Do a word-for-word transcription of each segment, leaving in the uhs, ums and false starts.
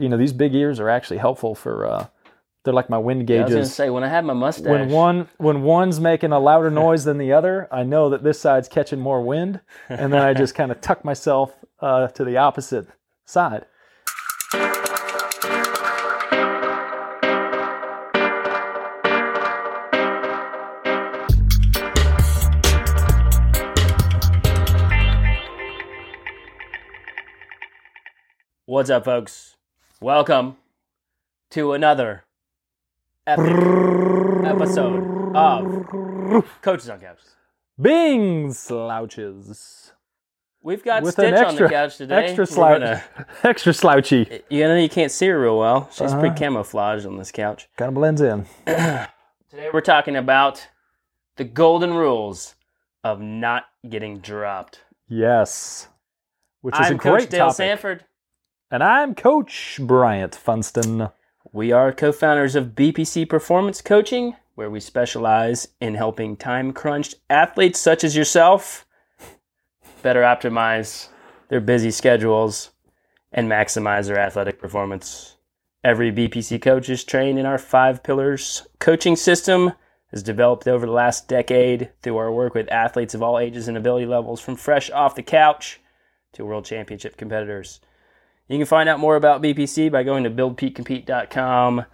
you know, these big ears are actually helpful for, uh, they're like my wind gauges. Yeah, I was going to say, when I had my mustache. When one when one's making a louder noise than the other, I know that this side's catching more wind, and then I just kind of tuck myself uh, to the opposite side. What's up, folks? Welcome to another episode of Coaches on Couch. Bing slouches. We've got With Stitch extra, on the couch today. Extra slouchy. Gonna, extra slouchy. You know, you can't see her real well. She's uh-huh. pretty camouflaged on this couch. Kind of blends in. Today we're talking about the golden rules of not getting dropped. Yes. Which is I'm a great topic. Coach Dale Sanford. And I'm Coach Bryant Funston. We are co-founders of B P C Performance Coaching, where we specialize in helping time-crunched athletes such as yourself better optimize their busy schedules and maximize their athletic performance. Every B P C coach is trained in our five pillars coaching system, has developed over the last decade through our work with athletes of all ages and ability levels, from fresh off the couch to world championship competitors. You can find out more about B P C by going to build peak compete dot com,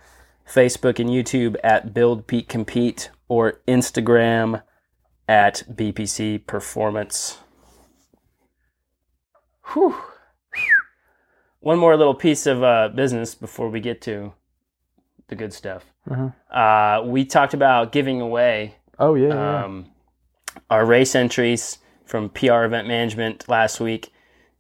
Facebook and YouTube at Build Peak Compete, or Instagram at B P C Performance. Whew. One more little piece of uh, business before we get to the good stuff. Uh-huh. Uh, we talked about giving away oh, yeah, um, yeah. our race entries from P R Event Management last week.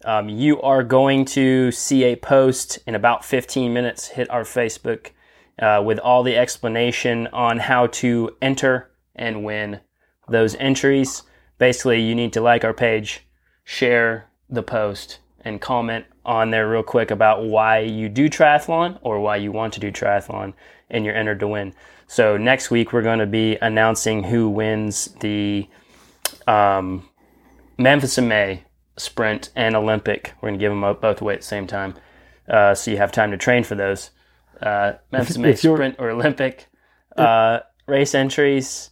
Um, you are going to see a post in about fifteen minutes hit our Facebook uh, with all the explanation on how to enter and win those entries. Basically, you need to like our page, share the post, and comment on there real quick about why you do triathlon or why you want to do triathlon, and you're entered to win. So next week, we're going to be announcing who wins the um, Memphis in May Sprint and Olympic. We're going to give them up both away at the same time. Uh, so you have time to train for those. Uh, Memphis May Sprint or Olympic uh, race entries.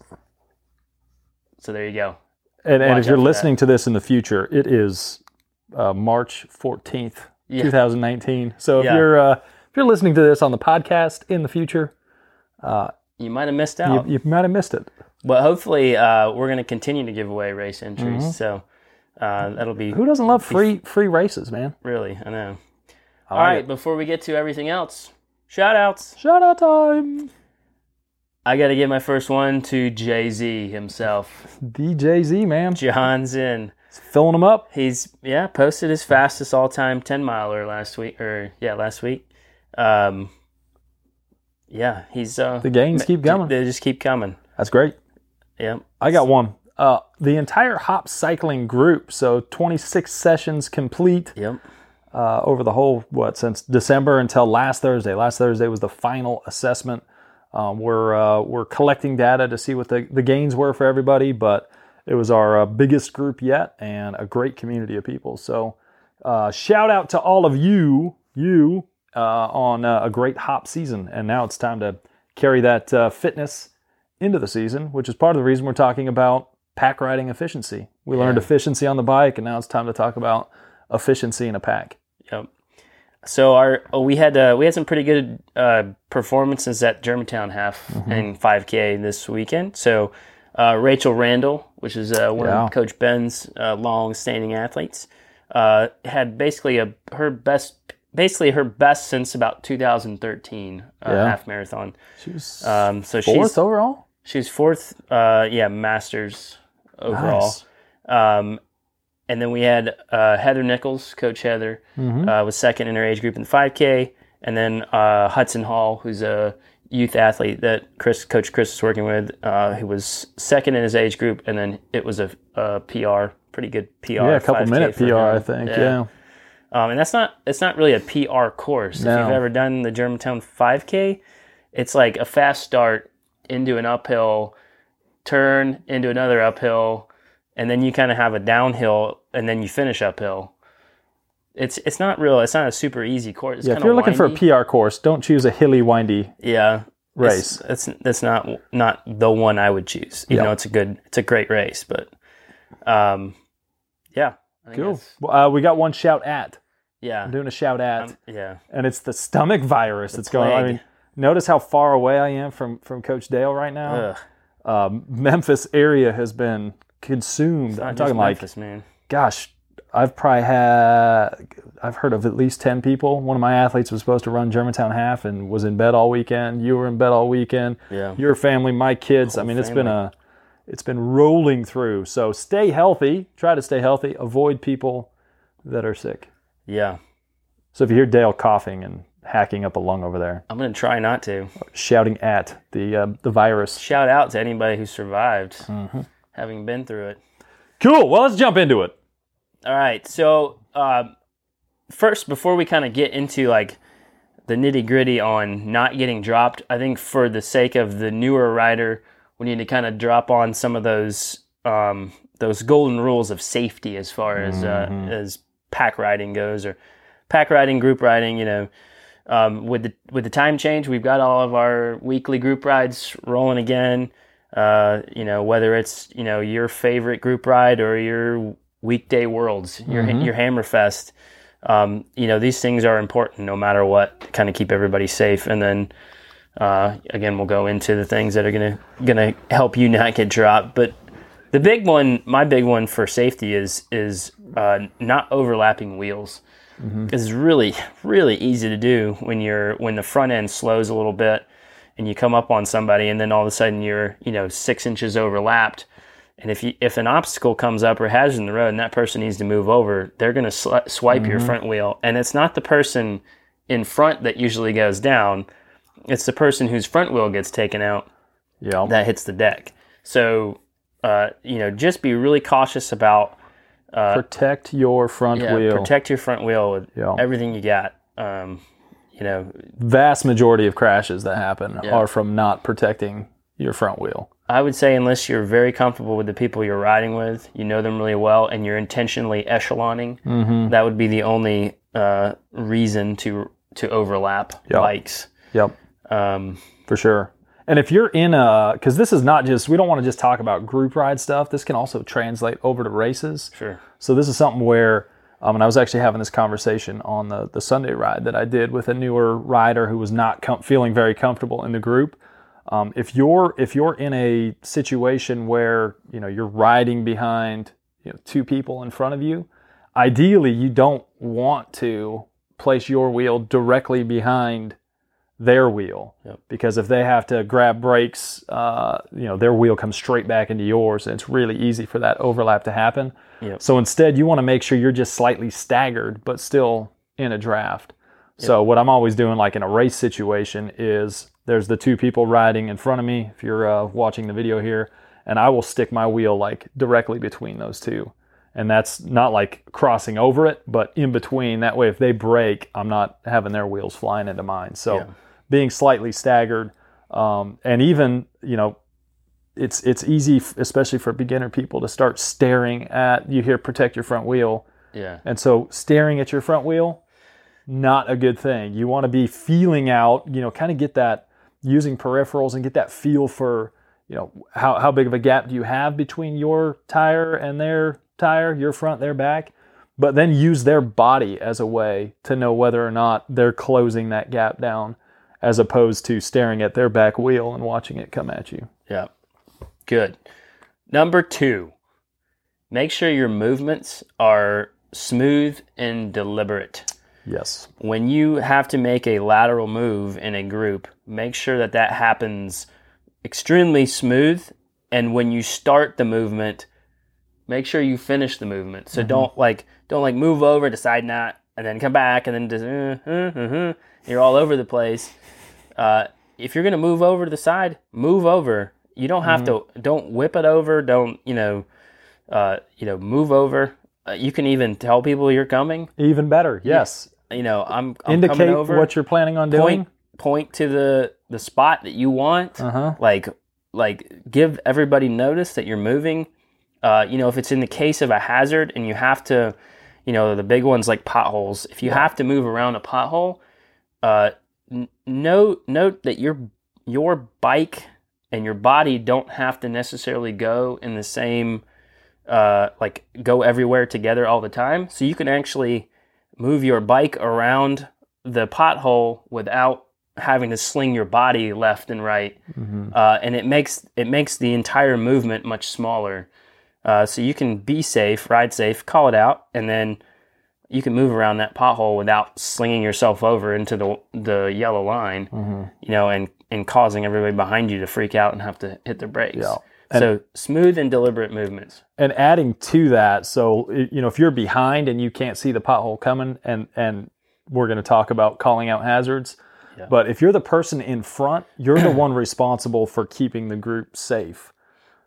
So there you go. And, and if you're listening that. to this in the future, it is uh, March fourteenth, yeah. two thousand nineteen. So if yeah. you're uh, if you're listening to this on the podcast in the future, uh, you might have missed out. You, you might have missed it. But hopefully uh, we're going to continue to give away race entries. Mm-hmm. So Uh, that'll be who doesn't love free free races, man? Really, I know. All right, right, before we get to everything else, shout outs. Shout out time. I got to give my first one to Jay Z himself. D J Z, man. John's in. He's filling him up. He's yeah posted his fastest all time ten miler last week or yeah last week. Um, yeah, he's uh, the gains keep coming. They just keep coming. That's great. Yeah, I got one. Uh, the entire hop cycling group, so twenty-six sessions complete. Yep. Uh, over the whole, what, since December until last Thursday. Last Thursday was the final assessment. Um, we're uh, we're collecting data to see what the, the gains were for everybody, but it was our uh, biggest group yet and a great community of people. So uh, shout out to all of you, you uh, on uh, a great hop season. And now it's time to carry that uh, fitness into the season, which is part of the reason we're talking about pack riding efficiency. We learned yeah. efficiency on the bike, and now it's time to talk about efficiency in a pack. Yep. So our oh, we had uh, we had some pretty good uh, performances at Germantown half mm-hmm. and five K this weekend. So uh, Rachel Randall, which is uh, one yeah. of Coach Ben's uh, long-standing athletes, uh, had basically a her best basically her best since about two thousand thirteen uh, yeah. half marathon. She was um, so fourth she's, overall. She's fourth. Uh, yeah, Masters. Overall, nice. um, and then we had uh, Heather Nichols, Coach Heather, mm-hmm. uh, was second in her age group in the five K, and then uh, Hudson Hall, who's a youth athlete that Chris, Coach Chris, is working with, uh, who was second in his age group, and then it was a, a P R, pretty good P R, yeah, a couple minute P R, him. I think, yeah. yeah. Um, and that's not it's not really a P R course. No. If you've ever done the Germantown five K, it's like a fast start into an uphill, turn into another uphill, and then you kind of have a downhill, and then you finish uphill. it's it's not real. It's not a super easy course. It's yeah, if you're windy. Looking for a P R course, don't choose a hilly, windy. Yeah. Race. It's, it's that's not not the one I would choose. You yeah. know, it's a good, it's a great race, but um, yeah. I cool. Well, uh, we got one shout at. Yeah, I'm doing a shout at. Um, yeah, and it's the stomach virus the that's plague. going on. I mean, notice how far away I am from from Coach Dale right now. Um, Memphis area has been consumed. I'm talking Memphis, like, man. Gosh, I've probably had, I've heard of at least ten people. One of my athletes was supposed to run Germantown half and was in bed all weekend. You were in bed all weekend. Yeah. Your family, my kids. I mean, it's family. been a, it's been rolling through. So stay healthy. Try to stay healthy. Avoid people that are sick. Yeah. So if you hear Dale coughing and hacking up a lung over there, I'm going to try not to. Shouting at the uh, the virus. Shout out to anybody who survived, mm-hmm. having been through it. Cool. Well, let's jump into it. All right. So uh, first, before we kind of get into like the nitty gritty on not getting dropped, I think for the sake of the newer rider, we need to kind of drop on some of those um, those golden rules of safety as far as mm-hmm. uh, as pack riding goes, or pack riding, group riding. You know, um, with the with the time change, we've got all of our weekly group rides rolling again. Uh, you know, whether it's you know your favorite group ride or your weekday worlds, your mm-hmm. your Hammerfest. Um, you know, these things are important no matter what, to kind of keep everybody safe. And then uh, again, we'll go into the things that are gonna gonna help you not get dropped, but. The big one, my big one for safety is is uh, not overlapping wheels. Mm-hmm. It's really, really easy to do when you're when the front end slows a little bit, and you come up on somebody, and then all of a sudden you're you know six inches overlapped, and if you if an obstacle comes up or hazard in the road, and that person needs to move over, they're going to sl- swipe mm-hmm. your front wheel, and it's not the person in front that usually goes down; it's the person whose front wheel gets taken out yeah. that hits the deck. So. Uh, you know, just be really cautious about uh, protect your front yeah, wheel. Protect your front wheel with yeah. everything you got. Um, you know, vast majority of crashes that happen yeah. are from not protecting your front wheel. I would say unless you're very comfortable with the people you're riding with, you know them really well, and you're intentionally echeloning, mm-hmm. that would be the only uh, reason to to overlap yep. bikes. Yep. Um, for sure. And if you're in a, because this is not just, we don't want to just talk about group ride stuff. This can also translate over to races. Sure. So this is something where, um, and I was actually having this conversation on the, the Sunday ride that I did with a newer rider who was not com- feeling very comfortable in the group. Um, if you're if you're in a situation where you know you're riding behind you know, two people in front of you, ideally you don't want to place your wheel directly behind their wheel yep. because if they have to grab brakes, uh, you know, their wheel comes straight back into yours, and it's really easy for that overlap to happen. Yep. So instead, you want to make sure you're just slightly staggered, but still in a draft. Yep. So what I'm always doing, like in a race situation, is there's the two people riding in front of me. If you're uh, watching the video here, and I will stick my wheel like directly between those two, and that's not like crossing over it, but in between. That way, if they break, I'm not having their wheels flying into mine. So. Yeah. Being slightly staggered, um, and even you know, it's it's easy, f- especially for beginner people, to start staring at. You hear protect your front wheel, yeah. And so staring at your front wheel, not a good thing. You want to be feeling out, you know, kind of get that using peripherals and get that feel for you know how how big of a gap do you have between your tire and their tire, your front, their back. But then use their body as a way to know whether or not they're closing that gap down, as opposed to staring at their back wheel and watching it come at you. Yeah. Good. Number two, make sure your movements are smooth and deliberate. Yes. When you have to make a lateral move in a group, make sure that that happens extremely smooth. And when you start the movement, make sure you finish the movement. So mm-hmm. don't like, don't like move over, decide not, and then come back, and then just, uh, uh, uh, uh, you're all over the place. Uh, if you're going to move over to the side, move over. You don't have mm-hmm. to, don't whip it over. Don't, you know, uh, you know, move over. Uh, you can even tell people you're coming. Even better, yes. You, you know, I'm, I'm Indicate coming over. Indicate what you're planning on doing. Point, point to the, the spot that you want. Uh-huh. Like, like give everybody notice that you're moving. Uh, you know, if it's in the case of a hazard and you have to, you know, the big ones like potholes. If you yeah. have to move around a pothole, uh, n- note note that your your bike and your body don't have to necessarily go in the same, uh, like go everywhere together all the time. So you can actually move your bike around the pothole without having to sling your body left and right, mm-hmm. uh, and it makes it makes the entire movement much smaller. Uh, so you can be safe, ride safe, call it out, and then you can move around that pothole without slinging yourself over into the the yellow line, mm-hmm. you know, and, and causing everybody behind you to freak out and have to hit their brakes. Yeah. And, so smooth and deliberate movements. And adding to that, so you know, if you're behind and you can't see the pothole coming, and and we're going to talk about calling out hazards. Yeah. But if you're the person in front, you're the one responsible for keeping the group safe.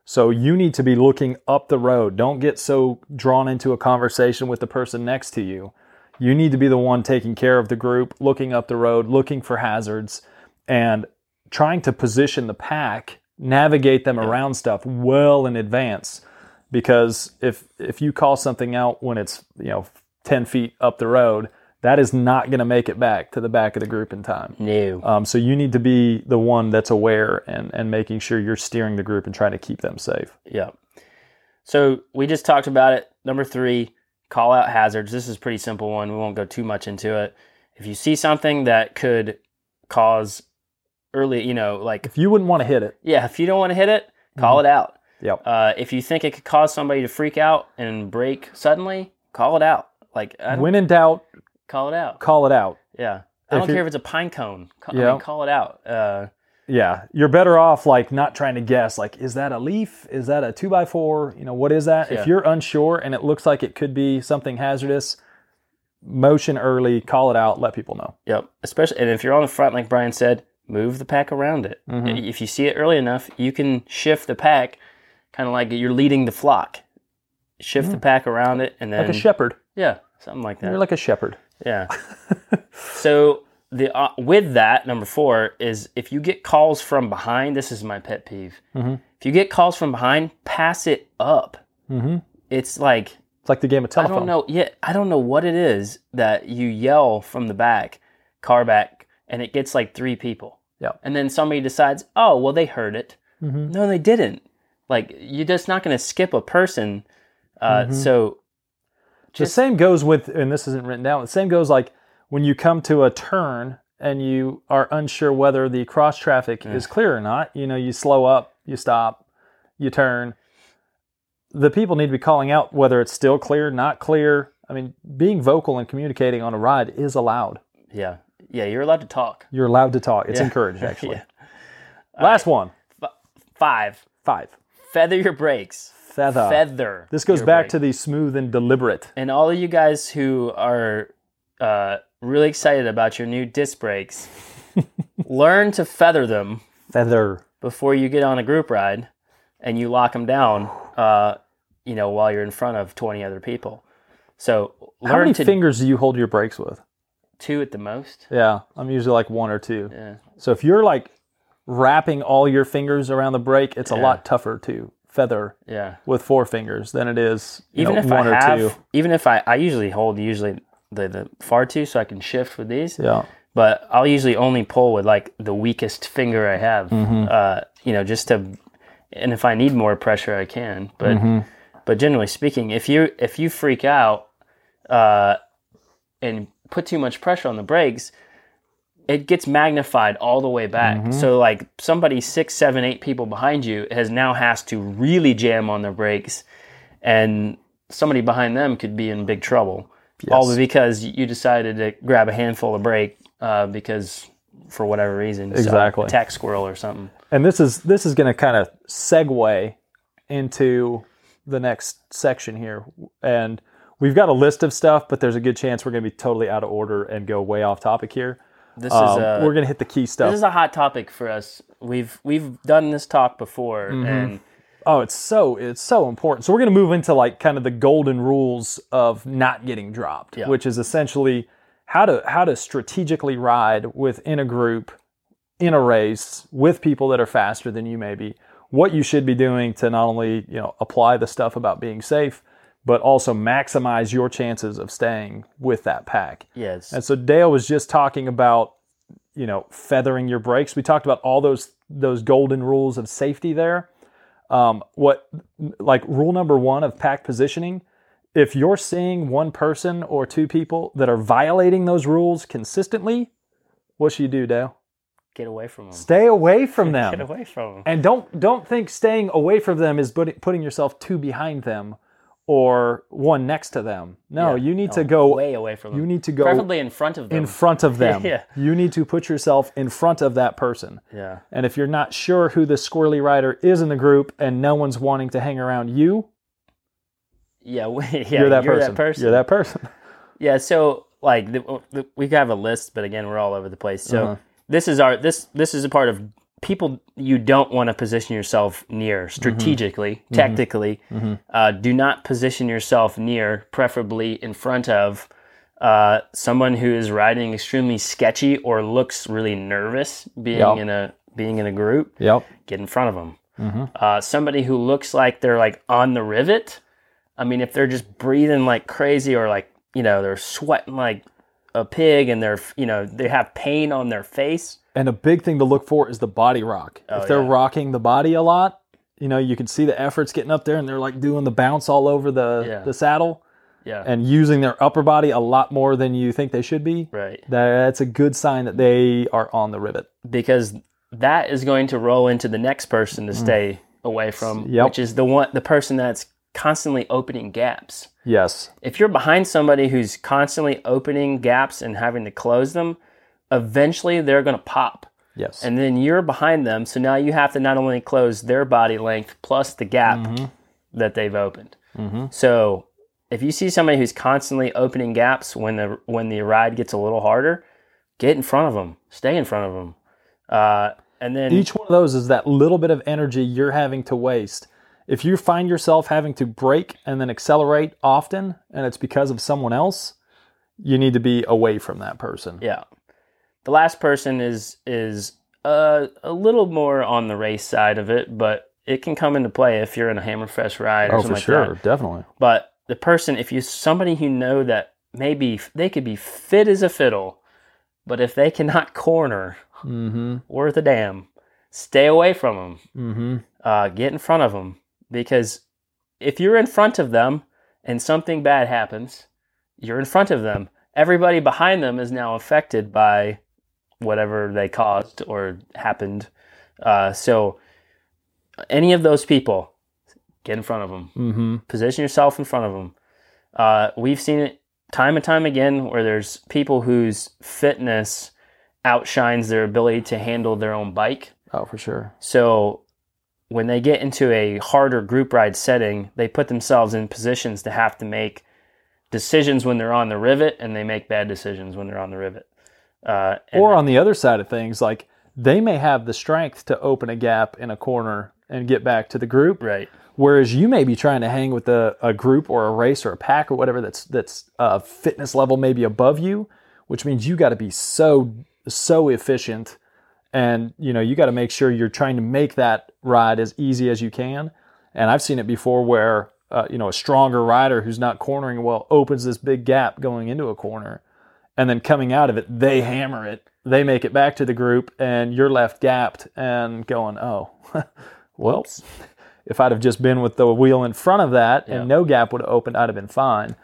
So you need to be looking up the road. Don't get so drawn into a conversation with the person next to you. You need to be the one taking care of the group, looking up the road, looking for hazards, and trying to position the pack, navigate them yeah. around stuff well in advance. Because if if you call something out when it's, you know, ten feet up the road, that is not going to make it back to the back of the group in time. No. Um, so you need to be the one that's aware and, and making sure you're steering the group and trying to keep them safe. Yeah. So we just talked about it. Number three, call out hazards. This is a pretty simple one. We won't go too much into it. If you see something that could cause early, you know, like... If you wouldn't want to hit it. Yeah. If you don't want to hit it, call mm-hmm. it out. Yep. Uh, if you think it could cause somebody to freak out and brake suddenly, call it out. Like when in doubt... Call it out. Call it out. Yeah. I don't care if it's a pine cone. Call, yeah. I mean, call it out. Uh, yeah. You're better off like not trying to guess, like, is that a leaf? Is that a two by four? You know, what is that? Yeah. If you're unsure and it looks like it could be something hazardous, motion early, call it out, let people know. Yep. Especially, and if you're on the front, like Brian said, move the pack around it. Mm-hmm. If you see it early enough, you can shift the pack, kind of like you're leading the flock. Shift mm. the pack around it and then... Like a shepherd. Yeah. Something like that. You're like a shepherd. Yeah. So the uh, with that, number four is if you get calls from behind, this is my pet peeve. Mm-hmm. If you get calls from behind, pass it up. Mm-hmm. It's like it's like the game of telephone. I don't know. Yeah, I don't know what it is that you yell from the back, car back, and it gets like three people. Yeah. And then somebody decides, oh well, they heard it. Mm-hmm. No, they didn't. Like you're just not going to skip a person. Uh, mm-hmm. So. Just, the same goes with, and this isn't written down, the same goes like when you come to a turn and you are unsure whether the cross traffic yeah. is clear or not, you know, you slow up, you stop, you turn. The people need to be calling out whether it's still clear, not clear. I mean, being vocal and communicating on a ride is allowed. Yeah. Yeah, you're allowed to talk. You're allowed to talk. It's yeah. encouraged, actually. yeah. Last right. one. F- five. Five. Feather your brakes. Feather. Feather. This goes back break. to the smooth and deliberate. And all of you guys who are uh, really excited about your new disc brakes, learn to feather them. Feather. Before you get on a group ride and you lock them down, uh, you know, while you're in front of twenty other people. So learn How many to fingers do you hold your brakes with? Two at the most. Yeah. I'm usually like one or two. Yeah. So if you're like wrapping all your fingers around the brake, it's yeah. a lot tougher too. Feather yeah. with four fingers than it is you even know, if one I or have, two. Even if I, I usually hold usually the, the far two so I can shift with these. Yeah. But I'll usually only pull with like the weakest finger I have. Mm-hmm. Uh, you know, just to, and if I need more pressure, I can. But mm-hmm. but generally speaking, if you if you freak out uh, and put too much pressure on the brakes, it gets magnified all the way back. Mm-hmm. So like somebody six, seven, eight people behind you has now has to really jam on their brakes, and somebody behind them could be in big trouble. Yes. All because you decided to grab a handful of brake uh, because for whatever reason, exactly, so attack squirrel or something. And this is this is going to kind of segue into the next section here, and we've got a list of stuff, but there's a good chance we're going to be totally out of order and go way off topic here. This um, is a, we're gonna hit the key stuff. This is a hot topic for us. We've we've done this talk before, mm-hmm. and oh, it's so it's so important. So we're gonna move into like kind of the golden rules of not getting dropped, yeah. which is essentially how to how to strategically ride within a group, in a race with people that are faster than you maybe. What you should be doing to not only you know apply the stuff about being safe, but also maximize your chances of staying with that pack. Yes. And so Dale was just talking about, you know, feathering your breaks. We talked about all those those golden rules of safety there. Um, what like rule number one of pack positioning, if you're seeing one person or two people that are violating those rules consistently, what should you do, Dale? Get away from them. Stay away from them. Get away from them. And don't don't think staying away from them is putting yourself two behind them or one next to them. No, yeah, you need no, to go way away from them. You need to go preferably in front of them. In front of them. Yeah. You need to put yourself in front of that person. Yeah. And if you're not sure who the squirrely rider is in the group and no one's wanting to hang around you, yeah, we, yeah you're, that, you're person. that person. You're that person. Yeah. So like the, the, we have a list, but again, we're all over the place. So. Uh-huh. This is our this this is a part of people you don't want to position yourself near strategically, mm-hmm. tactically. Mm-hmm. Uh, do not position yourself near, preferably in front of uh, someone who is riding extremely sketchy or looks really nervous being yep. in a being in a group. Yep. Get in front of them. Mm-hmm. Uh, somebody who looks like they're like on the rivet. I mean, if they're just breathing like crazy or like, you know, they're sweating like a pig and they're, you know, they have pain on their face. And a big thing to look for is the body rock. Oh, if they're yeah. rocking the body a lot, you know, you can see the efforts getting up there and they're like doing the bounce all over the, yeah. the saddle yeah. and using their upper body a lot more than you think they should be. Right. That's a good sign that they are on the rivet. Because that is going to roll into the next person to stay mm. away from, yep. which is the one, the person that's constantly opening gaps. Yes. If you're behind somebody who's constantly opening gaps and having to close them, eventually they're going to pop. Yes. And then you're behind them, so now you have to not only close their body length plus the gap mm-hmm. that they've opened. Mm-hmm. So if you see somebody who's constantly opening gaps when the when the ride gets a little harder, get in front of them. Stay in front of them. Uh, and then each one of those is that little bit of energy you're having to waste. If you find yourself having to brake and then accelerate often, and it's because of someone else, you need to be away from that person. Yeah. The last person is is a, a little more on the race side of it, but it can come into play if you're in a Hammerfest ride or oh, something like sure. that. Oh, for sure. Definitely. But the person, if you somebody you know that maybe they could be fit as a fiddle, but if they cannot corner mm-hmm. worth a damn, stay away from them. Mm-hmm. Uh, get in front of them. Because if you're in front of them and something bad happens, you're in front of them. Everybody behind them is now affected by whatever they caused or happened. Uh, so any of those people, get in front of them. Mm-hmm. Position yourself in front of them. Uh, we've seen it time and time again where there's people whose fitness outshines their ability to handle their own bike. Oh, for sure. So when they get into a harder group ride setting, they put themselves in positions to have to make decisions when they're on the rivet, and they make bad decisions when they're on the rivet. Uh, or on the other side of things, like they may have the strength to open a gap in a corner and get back to the group. Right. Whereas you may be trying to hang with a, a group or a race or a pack or whatever that's that's uh, fitness level maybe above you, which means you got to be so so efficient. And, you know, you got to make sure you're trying to make that ride as easy as you can. And I've seen it before where, uh, you know, a stronger rider who's not cornering well opens this big gap going into a corner. And then coming out of it, they hammer it. They make it back to the group, and you're left gapped and going, oh, well, Oops. If I'd have just been with the wheel in front of that yeah. and no gap would have opened, I'd have been fine.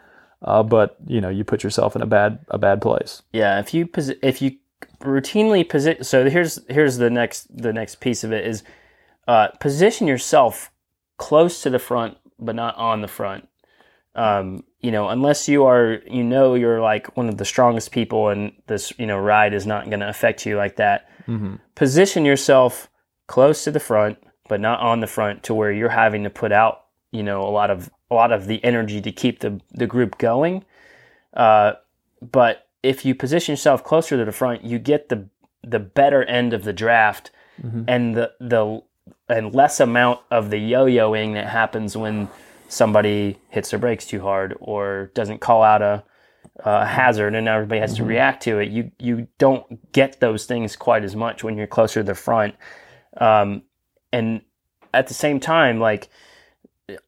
Uh, but, you know, you put yourself in a bad a bad place. Yeah, if you posi- if you... routinely position. So here's here's the next the next piece of it is uh, position yourself close to the front, but not on the front. Um, you know, unless you are you know you're like one of the strongest people, and this you know ride is not going to affect you like that. Mm-hmm. Position yourself close to the front, but not on the front, to where you're having to put out you know a lot of a lot of the energy to keep the the group going. Uh, but if you position yourself closer to the front, you get the the better end of the draft mm-hmm. and the the and less amount of the yo-yoing that happens when somebody hits their brakes too hard or doesn't call out a, a hazard and everybody has mm-hmm. to react to it. You you don't get those things quite as much when you're closer to the front. Um, and at the same time, like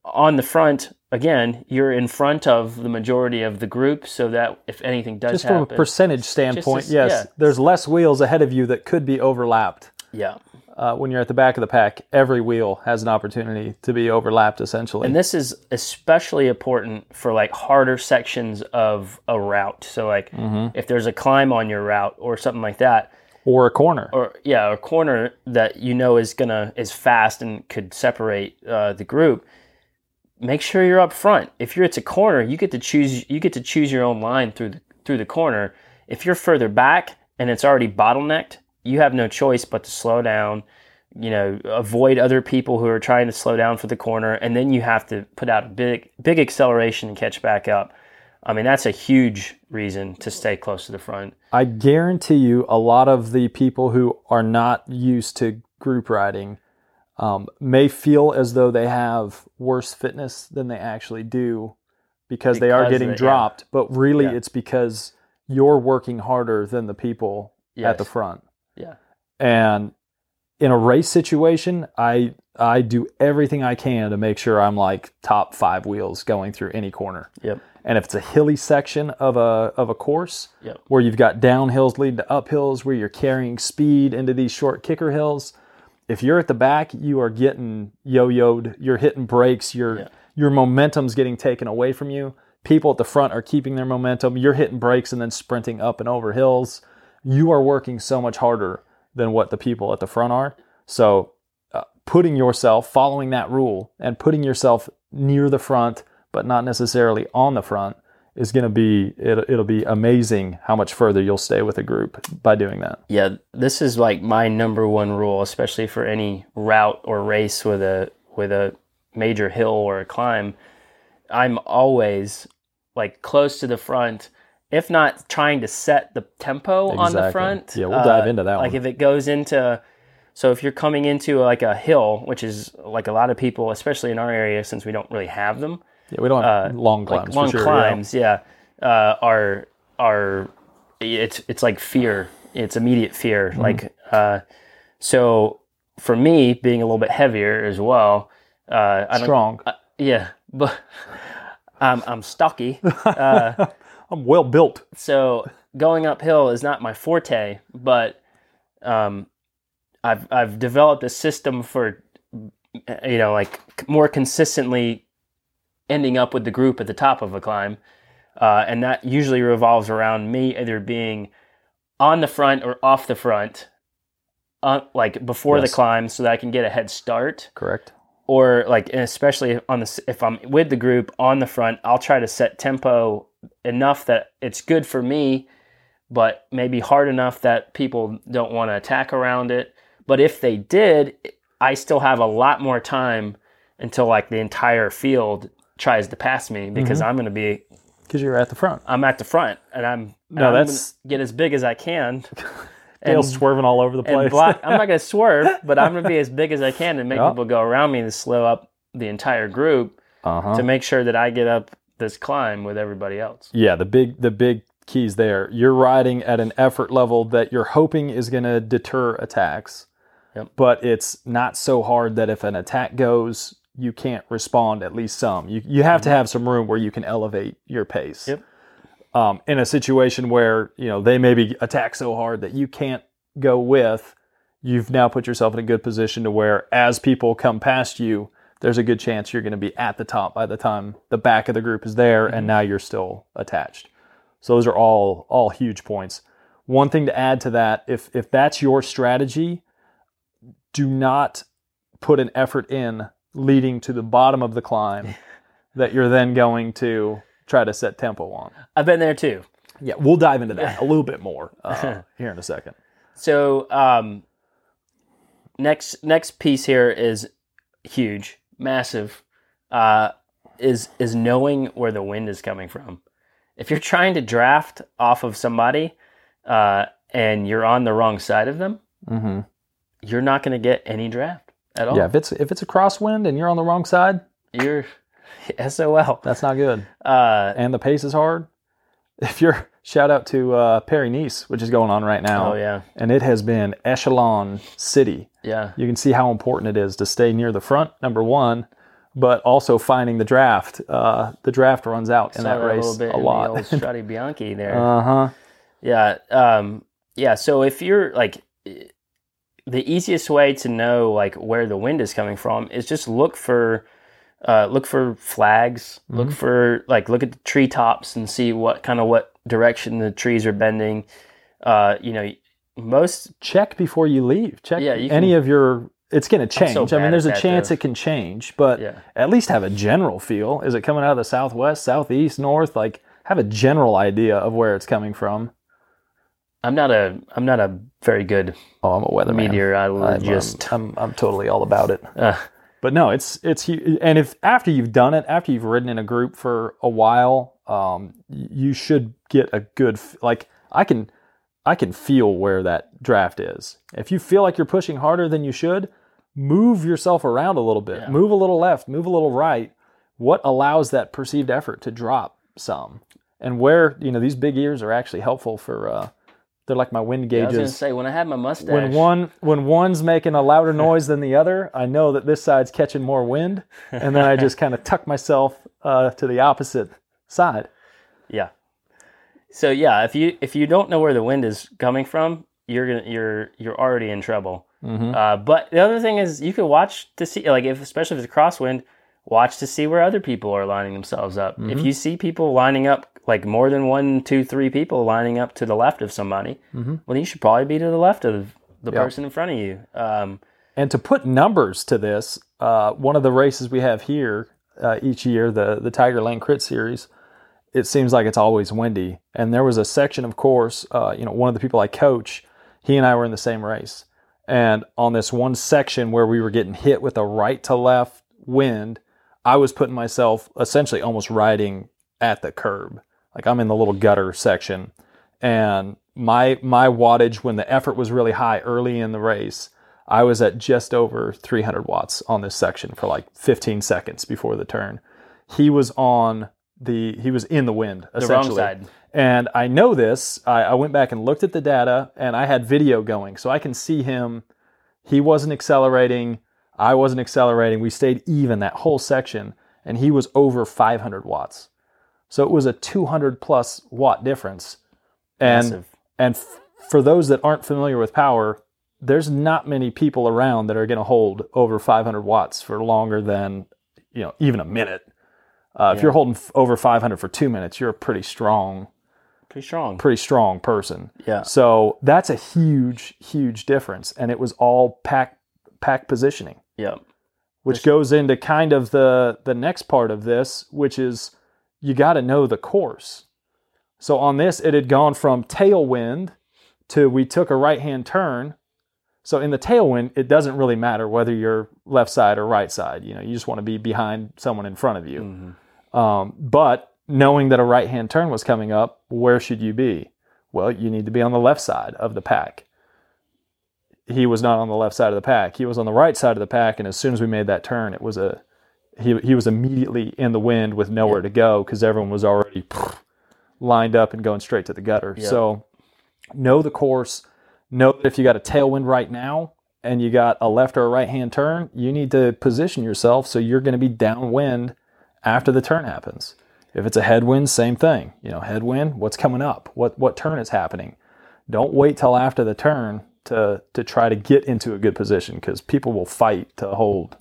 on the front, again, you're in front of the majority of the group, so that if anything does just happen, just from a percentage standpoint, as, yes, yeah. there's less wheels ahead of you that could be overlapped. Yeah. Uh, when you're at the back of the pack, every wheel has an opportunity to be overlapped, essentially. And this is especially important for like harder sections of a route. So like mm-hmm. if there's a climb on your route or something like that, or a corner, or yeah, a corner that you know is gonna is fast and could separate uh, the group. Make sure you're up front. If you're at a corner, you get to choose. You get to choose your own line through the, through the corner. If you're further back and it's already bottlenecked, you have no choice but to slow down. You know, avoid other people who are trying to slow down for the corner, and then you have to put out a big big acceleration and catch back up. I mean, that's a huge reason to stay close to the front. I guarantee you, a lot of the people who are not used to group riding um, may feel as though they have worse fitness than they actually do because, because they are getting they, dropped. Yeah. But really, yeah. it's because you're working harder than the people yes. at the front. Yeah. And in a race situation, I I do everything I can to make sure I'm like top five wheels going through any corner. Yep. And if it's a hilly section of a of a course yep. where you've got downhills leading to uphills, where you're carrying speed into these short kicker hills, if you're at the back, you are getting yo-yoed, you're hitting brakes, your yeah. your momentum's getting taken away from you. People at the front are keeping their momentum. You're hitting brakes and then sprinting up and over hills. You are working so much harder than what the people at the front are. So uh, putting yourself, following that rule, and putting yourself near the front but not necessarily on the front, is going to be, it'll, it'll be amazing how much further you'll stay with a group by doing that. Yeah, this is like my number one rule, especially for any route or race with a with a major hill or a climb. I'm always like close to the front, if not trying to set the tempo exactly. on the front. Yeah, we'll uh, dive into that like one. Like if it goes into... So if you're coming into like a hill, which is like a lot of people, especially in our area, since we don't really have them, yeah, we don't have uh, long climbs. Like long for sure, climbs, yeah. yeah uh, are are it's it's like fear. It's immediate fear. Mm-hmm. Like uh, so for me, being a little bit heavier as well. Uh, I Strong. Don't, uh, yeah, but I'm I'm stocky. Uh, I'm well built. So going uphill is not my forte, but um, I've I've developed a system for you know like more consistently ending up with the group at the top of a climb. Uh, and that usually revolves around me either being on the front or off the front, uh, like before yes. the climb so that I can get a head start. Correct. Or like, and especially on the, if I'm with the group on the front, I'll try to set tempo enough that it's good for me, but maybe hard enough that people don't want to attack around it. But if they did, I still have a lot more time until like the entire field tries to pass me because mm-hmm. I'm going to be... Because you're at the front. I'm at the front, and I'm, no, I'm going to get as big as I can. Dale swerving all over the place. Block, I'm not going to swerve, but I'm going to be as big as I can and make yep. people go around me to slow up the entire group uh-huh. to make sure that I get up this climb with everybody else. Yeah, the big the big keys there. You're riding at an effort level that you're hoping is going to deter attacks, yep. but it's not so hard that if an attack goes... you can't respond, at least some. You you have to have some room where you can elevate your pace. Yep. Um, in a situation where, you know, they maybe attack so hard that you can't go with, you've now put yourself in a good position to where as people come past you, there's a good chance you're going to be at the top by the time the back of the group is there, mm-hmm. and now you're still attached. So those are all all huge points. One thing to add to that, if if that's your strategy, do not put an effort in leading to the bottom of the climb that you're then going to try to set tempo on. I've been there too. Yeah, we'll dive into that a little bit more uh, here in a second. So um, next next piece here is huge, massive, uh, is is knowing where the wind is coming from. If you're trying to draft off of somebody uh, and you're on the wrong side of them, mm-hmm. you're not going to get any draft. At all. Yeah, if it's if it's a crosswind and you're on the wrong side, you're S O L. That's not good. Uh, and the pace is hard. If you're shout out to uh, Paris-Nice, which is going on right now. Oh yeah, and it has been echelon city. Yeah, you can see how important it is to stay near the front. Number one, but also finding the draft. Uh, the draft runs out in that, that race a, little bit a lot. In the old Stradi Bianchi there. Uh huh. Yeah. Um, yeah. So if you're like, the easiest way to know like where the wind is coming from is just look for, uh, look for flags. Mm-hmm. Look for like look at the treetops and see what kind of what direction the trees are bending. Uh, you know, most check before you leave. Check yeah, you any can, of your. It's going to change. So I mean, there's a chance though. It can change, but yeah. At least have a general feel. Is it coming out of the southwest, southeast, north? Like, have a general idea of where it's coming from. I'm not a. I'm not a very good. Oh, I'm a weatherman. Meteorologist. I'm, I'm, I'm totally all about it. Uh, but no, it's it's and if after you've done it, after you've ridden in a group for a while, um, you should get a good like. I can. I can feel where that draft is. If you feel like you're pushing harder than you should, move yourself around a little bit. Yeah. Move a little left, move a little right. What allows that perceived effort to drop some? And where, you know, these big ears are actually helpful for, uh, they're like my wind gauges. Yeah, I was going to say, when I have my mustache. When one when one's making a louder noise than the other, I know that this side's catching more wind. And then I just kind of tuck myself uh, to the opposite side. Yeah. So yeah, if you if you don't know where the wind is coming from, you're gonna you're you're already in trouble. Mm-hmm. Uh, but the other thing is you can watch to see, like if especially if it's crosswind, watch to see where other people are lining themselves up. Mm-hmm. If you see people lining up, like more than one, two, three people lining up to the left of somebody, mm-hmm. well, you should probably be to the left of the yep. person in front of you. Um, and to put numbers to this, uh, one of the races we have here uh, each year, the the Tiger Lane Crit Series. It seems like it's always windy. And there was a section, of course, uh, you know, one of the people I coach, he and I were in the same race. And on this one section where we were getting hit with a right to left wind, I was putting myself essentially almost riding at the curb. Like I'm in the little gutter section. And my my wattage, when the effort was really high early in the race, I was at just over three hundred watts on this section for like fifteen seconds before the turn. He was on... The he was in the wind essentially, the wrong side. And I know this. I, I went back and looked at the data, and I had video going, so I can see him. He wasn't accelerating. I wasn't accelerating. We stayed even that whole section, and he was over five hundred watts. So it was a two hundred plus watt difference. And Massive. and f- for those that aren't familiar with power, there's not many people around that are going to hold over five hundred watts for longer than you know even a minute. Uh, if yeah. you're holding f- over five hundred for two minutes, you're a pretty strong, pretty strong, pretty strong person. Yeah. So that's a huge, huge difference, and it was all pack pack positioning. Yeah. Which sure. goes into kind of the the next part of this, which is you got to know the course. So on this, it had gone from tailwind to we took a right hand turn. So in the tailwind, it doesn't really matter whether you're left side or right side. You know, you just want to be behind someone in front of you. Mm-hmm. Um, but knowing that a right-hand turn was coming up, where should you be? Well, you need to be on the left side of the pack. He was not on the left side of the pack. He was on the right side of the pack, and as soon as we made that turn, it was a he he was immediately in the wind with nowhere yeah. to go because everyone was already pff, lined up and going straight to the gutter. Yeah. So know the course. Know that if you got a tailwind right now and you got a left or a right-hand turn, you need to position yourself so you're going to be downwind after the turn happens. If it's a headwind, same thing. You know, headwind, what's coming up? What what turn is happening? Don't wait till after the turn to to try to get into a good position because people will fight to hold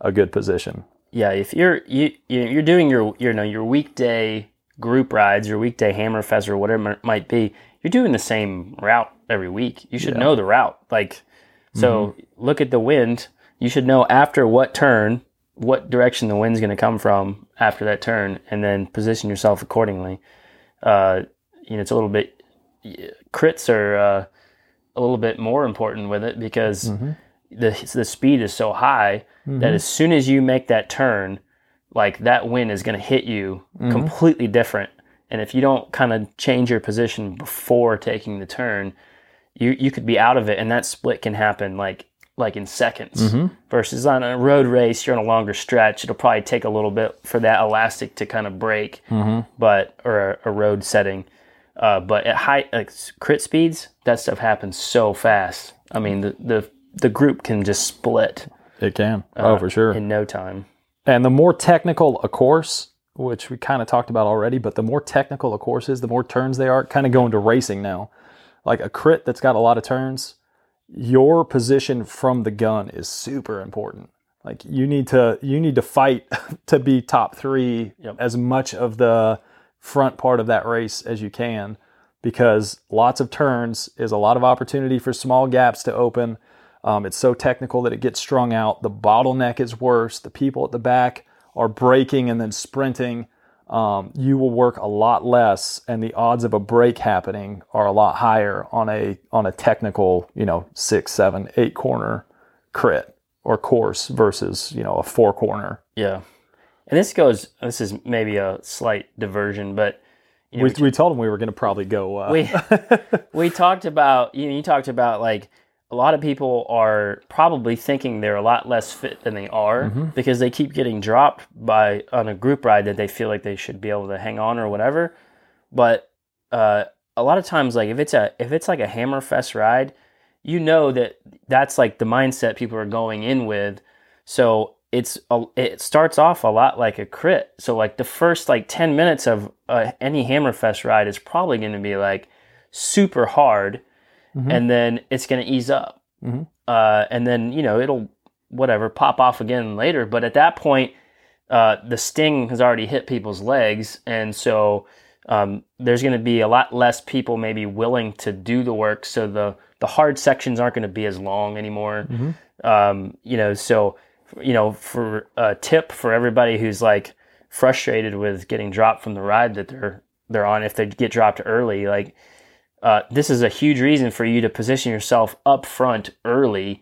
a good position. Yeah, if you're you you're doing your you know your weekday group rides, your weekday hammerfest or whatever it might be, you're doing the same route every week. You should yeah. know the route. Like, so mm-hmm. look at the wind. You should know after what turn, what direction the wind's going to come from after that turn, and then position yourself accordingly. Uh, you know, it's a little bit, crits are uh, a little bit more important with it because mm-hmm. the the speed is so high mm-hmm. that as soon as you make that turn, like that wind is going to hit you mm-hmm. completely different. And if you don't kind of change your position before taking the turn, you you could be out of it, and that split can happen like like in seconds mm-hmm. versus on a road race, you're on a longer stretch. It'll probably take a little bit for that elastic to kind of break, mm-hmm. but or a, a road setting. Uh, but at high like crit speeds, that stuff happens so fast. I mean, the the, the group can just split. It can. Oh, uh, for sure. In no time. And the more technical a course, which we kind of talked about already, but the more technical a course is, the more turns they are, kind of going to racing now. Like a crit that's got a lot of turns, your position from the gun is super important. Like you need to you need to fight to be top three, yep, as much of the front part of that race as you can, because lots of turns is a lot of opportunity for small gaps to open. Um, it's so technical that it gets strung out. The bottleneck is worse. The people at the back are braking and then sprinting. Um, you will work a lot less, and the odds of a break happening are a lot higher on a on a technical, you know, six, seven, eight corner crit or course versus, you know, a four corner. Yeah, and this goes. This is maybe a slight diversion, but you know, we, we we told them we were going to probably go. Uh, we we talked about you know, you talked about like, a lot of people are probably thinking they're a lot less fit than they are, mm-hmm, because they keep getting dropped by on a group ride that they feel like they should be able to hang on or whatever. But uh, a lot of times, like if it's a if it's like a hammer fest ride, you know that that's like the mindset people are going in with. So it's a, it starts off a lot like a crit. So like the first like ten minutes of uh, any hammer fest ride is probably going to be like super hard. Mm-hmm. And then it's going to ease up. Mm-hmm. Uh, and then, you know, it'll, whatever, pop off again later. But at that point, uh, the sting has already hit people's legs. And so um, there's going to be a lot less people maybe willing to do the work. So the, the hard sections aren't going to be as long anymore. Mm-hmm. Um, you know, so, you know, for a tip for everybody who's like frustrated with getting dropped from the ride that they're they're on, if they get dropped early, like, Uh, this is a huge reason for you to position yourself up front early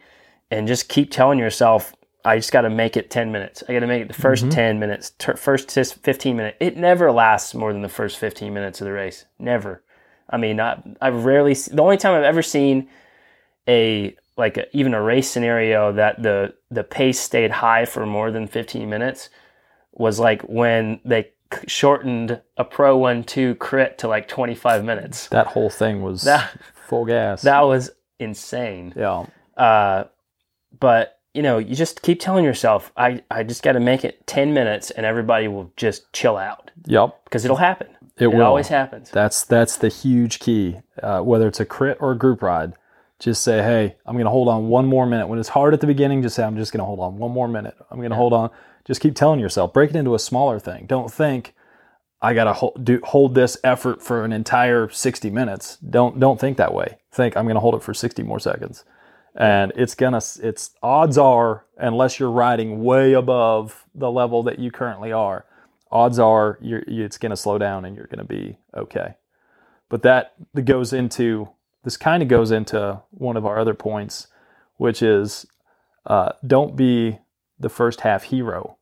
and just keep telling yourself, I just got to make it ten minutes. I got to make it the first, mm-hmm, ten minutes, ter- first fifteen minutes. It never lasts more than the first fifteen minutes of the race. Never. I mean, I, I've rarely, the only time I've ever seen a, like a, even a race scenario that the, the pace stayed high for more than fifteen minutes was like when they shortened a pro one two crit to like twenty-five minutes. That whole thing was that, full gas. That was insane. Yeah. Uh, but, you know, you just keep telling yourself, I, I just got to make it ten minutes and everybody will just chill out. Yep. Because it'll happen. It, it will. It always happens. That's, that's the huge key. Uh, whether it's a crit or a group ride, just say, hey, I'm going to hold on one more minute. When it's hard at the beginning, just say, I'm just going to hold on one more minute. I'm going to yeah. hold on. Just keep telling yourself, break it into a smaller thing. Don't think I got to hold, do, hold this effort for an entire sixty minutes. Don't don't think that way. Think I'm going to hold it for sixty more seconds. And it's going to it's odds are, unless you're riding way above the level that you currently are, odds are you're, it's going to slow down and you're going to be okay. But that goes into this kind of goes into one of our other points, which is uh, don't be the first half hero.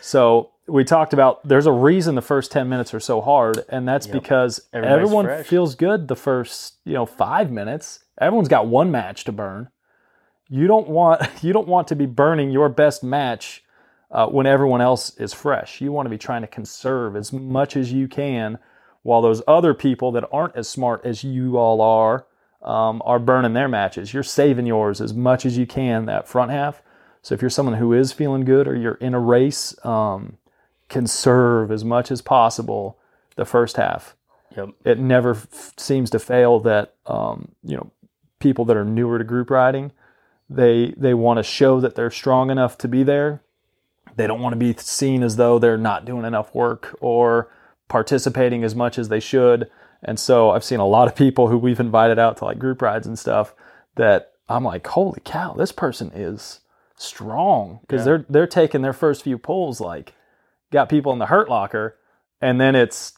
So we talked about there's a reason the first ten minutes are so hard, and that's yep. because Everybody's everyone fresh. feels good the first, you know, five minutes. Everyone's got one match to burn. You don't want you don't want to be burning your best match uh, when everyone else is fresh. You want to be trying to conserve as much as you can while those other people that aren't as smart as you all are um, are burning their matches. You're saving yours as much as you can that front half. So if you're someone who is feeling good or you're in a race, um, conserve as much as possible the first half. Yep. It never f- seems to fail that um, you know, people that are newer to group riding, they they want to show that they're strong enough to be there. They don't want to be seen as though they're not doing enough work or participating as much as they should. And so I've seen a lot of people who we've invited out to like group rides and stuff that I'm like, holy cow, this person is strong, because yeah. they're they're taking their first few pulls, like got people in the hurt locker, and then it's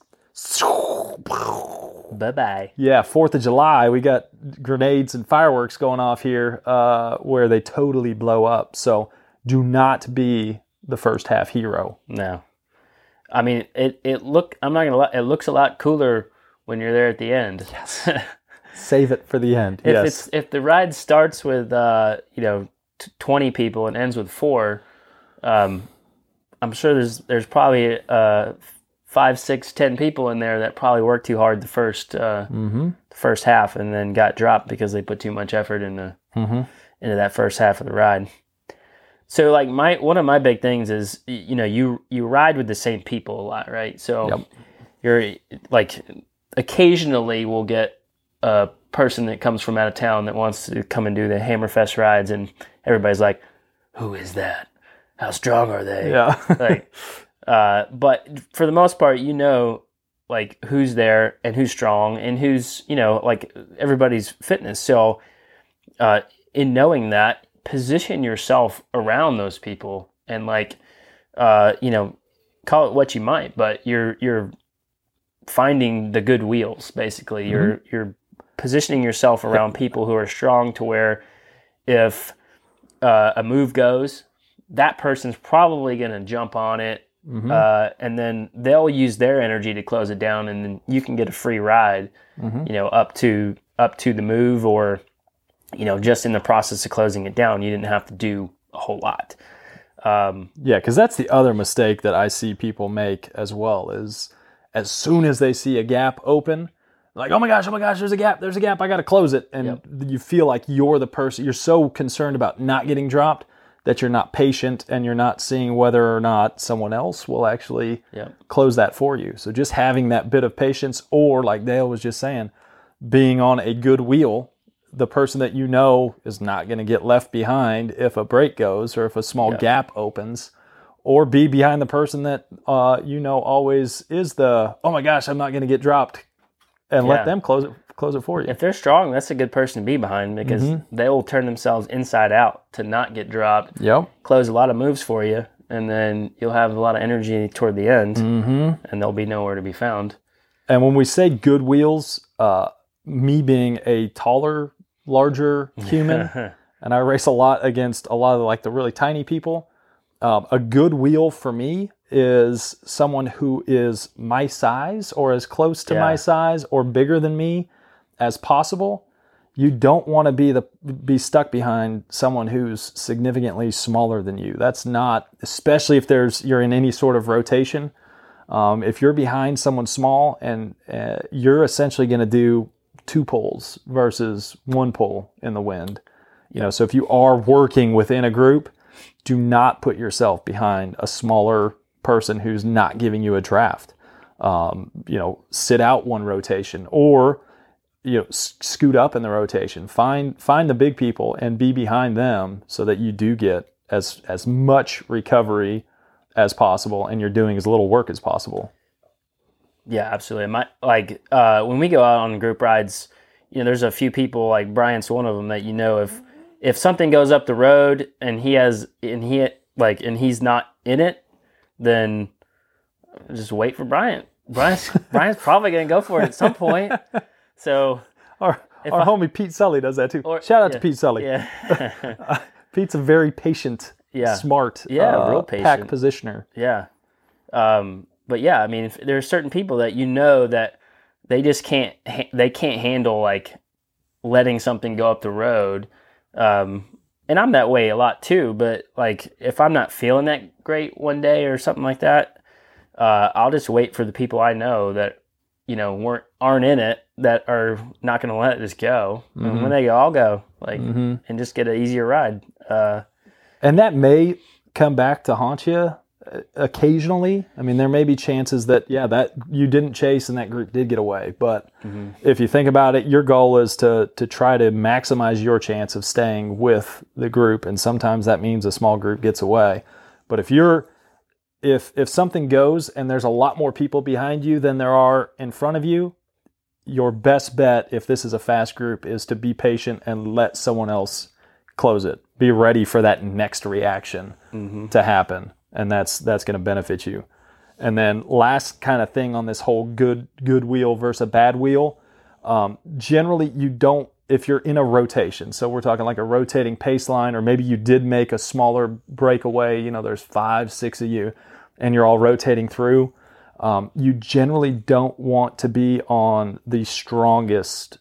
bye bye. Yeah, Fourth of July, we got grenades and fireworks going off here, uh, where they totally blow up. So do not be the first half hero. No, I mean it. It look I'm not gonna lie, it looks a lot cooler when you're there at the end. Yes, save it for the end. If yes, it's, if the ride starts with uh, you know. twenty people and ends with four, um, I'm sure there's there's probably uh, five, six, ten people in there that probably worked too hard the first uh, mm-hmm. the first half and then got dropped because they put too much effort into mm-hmm. into that first half of the ride. So like my, one of my big things is, you know, you, you ride with the same people a lot, right? So yep. you're like, occasionally we'll get a person that comes from out of town that wants to come and do the Hammerfest rides. And everybody's like, who is that? How strong are they? Yeah. like, uh, but for the most part, you know, like who's there and who's strong and who's, you know, like everybody's fitness. So, uh, in knowing that, position yourself around those people and like, uh, you know, call it what you might, but you're, you're finding the good wheels, basically. Mm-hmm. You're, you're positioning yourself around people who are strong to where if uh, a move goes, that person's probably going to jump on it. Mm-hmm. Uh, and then they'll use their energy to close it down, and then you can get a free ride, mm-hmm. you know, up to, up to the move, or, you know, just in the process of closing it down, you didn't have to do a whole lot. Um, yeah, because that's the other mistake that I see people make as well, is as soon as they see a gap open, like, oh my gosh, oh my gosh, there's a gap, there's a gap, I got to close it. And yep. you feel like you're the person, you're so concerned about not getting dropped that you're not patient and you're not seeing whether or not someone else will actually yep. close that for you. So just having that bit of patience, or like Dale was just saying, being on a good wheel, the person that you know is not going to get left behind if a break goes or if a small yeah. gap opens, or be behind the person that uh, you know always is the, oh my gosh, I'm not going to get dropped, and yeah. let them close it close it for you. If they're strong, that's a good person to be behind, because mm-hmm. they will turn themselves inside out to not get dropped, yep. close a lot of moves for you, and then you'll have a lot of energy toward the end, mm-hmm. and they'll be nowhere to be found. And when we say good wheels, uh, me being a taller, larger human, and I race a lot against a lot of like the really tiny people. Um, a good wheel for me is someone who is my size or as close to yeah. my size or bigger than me as possible. You don't want to be the be stuck behind someone who's significantly smaller than you. That's not, especially if there's you're in any sort of rotation. Um, if you're behind someone small, and uh, you're essentially going to do two poles versus one pole in the wind, you know. So if you are working within a group, do not put yourself behind a smaller person who's not giving you a draft. Um, you know, sit out one rotation, or you know, scoot up in the rotation. Find find the big people and be behind them so that you do get as as much recovery as possible, and you're doing as little work as possible. Yeah, absolutely. My like uh, when we go out on group rides, you know, there's a few people, like Brian's one of them, that you know if if something goes up the road and he has and he like and he's not in it, then just wait for Brian. Brian's Brian's probably gonna go for it at some point. So our our I, homie Pete Sully does that too. Or, Shout out yeah, to Pete Sully. Yeah, Pete's a very patient, yeah. smart, yeah, uh, real patient. Pack positioner. Yeah. Um, But yeah, I mean, if there are certain people that you know that they just can't they can't handle like letting something go up the road, um, and I'm that way a lot too. But like, if I'm not feeling that great one day or something like that, uh, I'll just wait for the people I know that you know weren't aren't in it, that are not going to let this go. Mm-hmm. And when they go, I'll go like mm-hmm. and just get an easier ride. Uh, and that may come back to haunt you. Occasionally, I mean, there may be chances that yeah, that you didn't chase and that group did get away. But mm-hmm. if you think about it, your goal is to to try to maximize your chance of staying with the group, and sometimes that means a small group gets away. But if you're if if something goes and there's a lot more people behind you than there are in front of you, your best bet, if this is a fast group, is to be patient and let someone else close it. Be ready for that next reaction mm-hmm. to happen. And that's that's going to benefit you. And then last kind of thing on this whole good good wheel versus a bad wheel, um, generally you don't, if you're in a rotation, so we're talking like a rotating pace line, or maybe you did make a smaller breakaway, you know, there's five, six of you, and you're all rotating through, um, you generally don't want to be on the strongest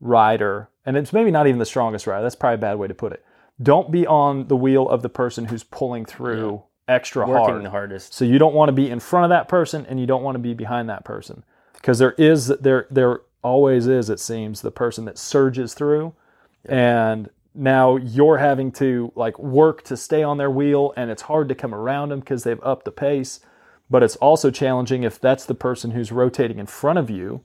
rider. And it's maybe not even the strongest rider. That's probably a bad way to put it. Don't be on the wheel of the person who's pulling through. Yeah. Extra Working hard. The hardest. So you don't want to be in front of that person, and you don't want to be behind that person, because there is there there always is, it seems, the person that surges through, yeah. and now you're having to like work to stay on their wheel, and it's hard to come around them because they've upped the pace. But it's also challenging if that's the person who's rotating in front of you.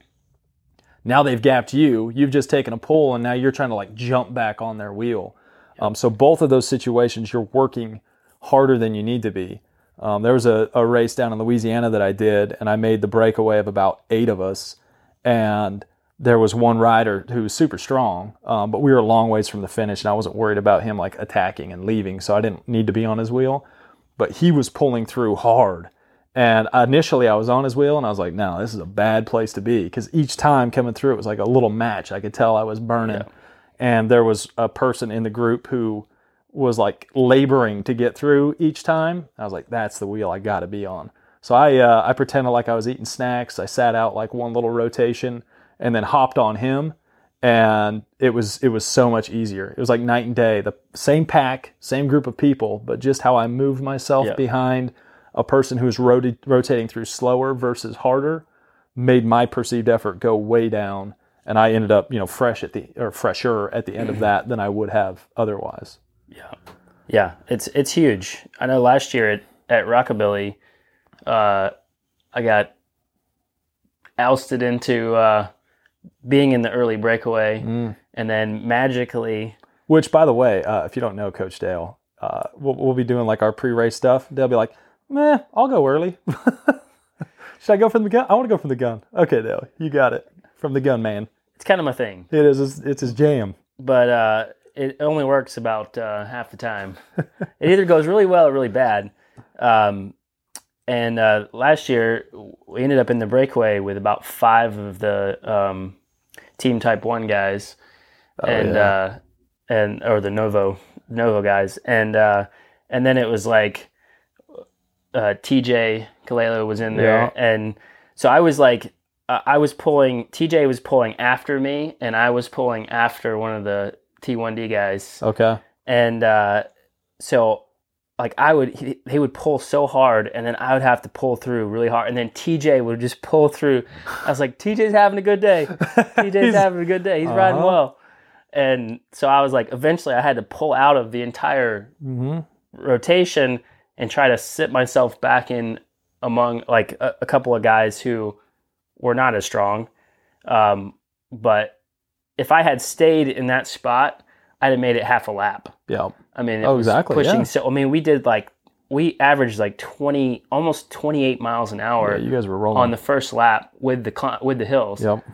Now they've gapped you, you've just taken a pull, and now you're trying to like jump back on their wheel. Yep. Um, so both of those situations, you're working harder than you need to be. Um, there was a, a race down in Louisiana that I did, and I made the breakaway of about eight of us. And there was one rider who was super strong, um, but we were a long ways from the finish, and I wasn't worried about him like attacking and leaving, so I didn't need to be on his wheel. But he was pulling through hard. And initially I was on his wheel and I was like, no, this is a bad place to be. Because each time coming through, it was like a little match. I could tell I was burning. Yeah. And there was a person in the group who was like laboring to get through each time. I was like, that's the wheel I got to be on. So I uh, I pretended like I was eating snacks. I sat out like one little rotation and then hopped on him. And it was it was so much easier. It was like night and day. The same pack, same group of people, but just how I moved myself yeah. behind a person who's roti- rotating through slower versus harder made my perceived effort go way down, and I ended up, you know, fresh at the or fresher at the end of that than I would have otherwise. Yeah, yeah, it's it's huge. I know last year at at Rockabilly, uh, I got ousted into uh, being in the early breakaway, mm. and then magically. Which, by the way, uh, if you don't know Coach Dale, uh, we'll, we'll be doing like our pre-race stuff. They'll be like, meh, I'll go early. Should I go from the gun? I want to go from the gun. Okay, Dale, you got it. From the gun, man. It's kind of my thing. It is. It's his jam. But uh, it only works about uh, half the time. It either goes really well or really bad. Um, and uh, last year, we ended up in the breakaway with about five of the um, Team Type one guys, oh, and yeah. uh, and or the Novo Novo guys, and uh, and then it was like. Uh, T J Kalelo was in there, yeah. and so I was like, uh, I was pulling. T J was pulling after me, and I was pulling after one of the T one D guys. Okay, and uh, so like I would, he, they would pull so hard, and then I would have to pull through really hard, and then T J would just pull through. I was like, T J's having a good day. T J's having a good day. He's uh-huh. riding well, and so I was like, eventually I had to pull out of the entire mm-hmm. rotation. And try to sit myself back in among like a, a couple of guys who were not as strong. Um, but if I had stayed in that spot, I'd have made it half a lap. Yeah. I mean, it oh, was exactly, pushing. Yeah. So I mean, we did like we averaged like twenty, almost twenty-eight miles an hour. Yeah, you guys were rolling on the first lap with the with the hills. Yep.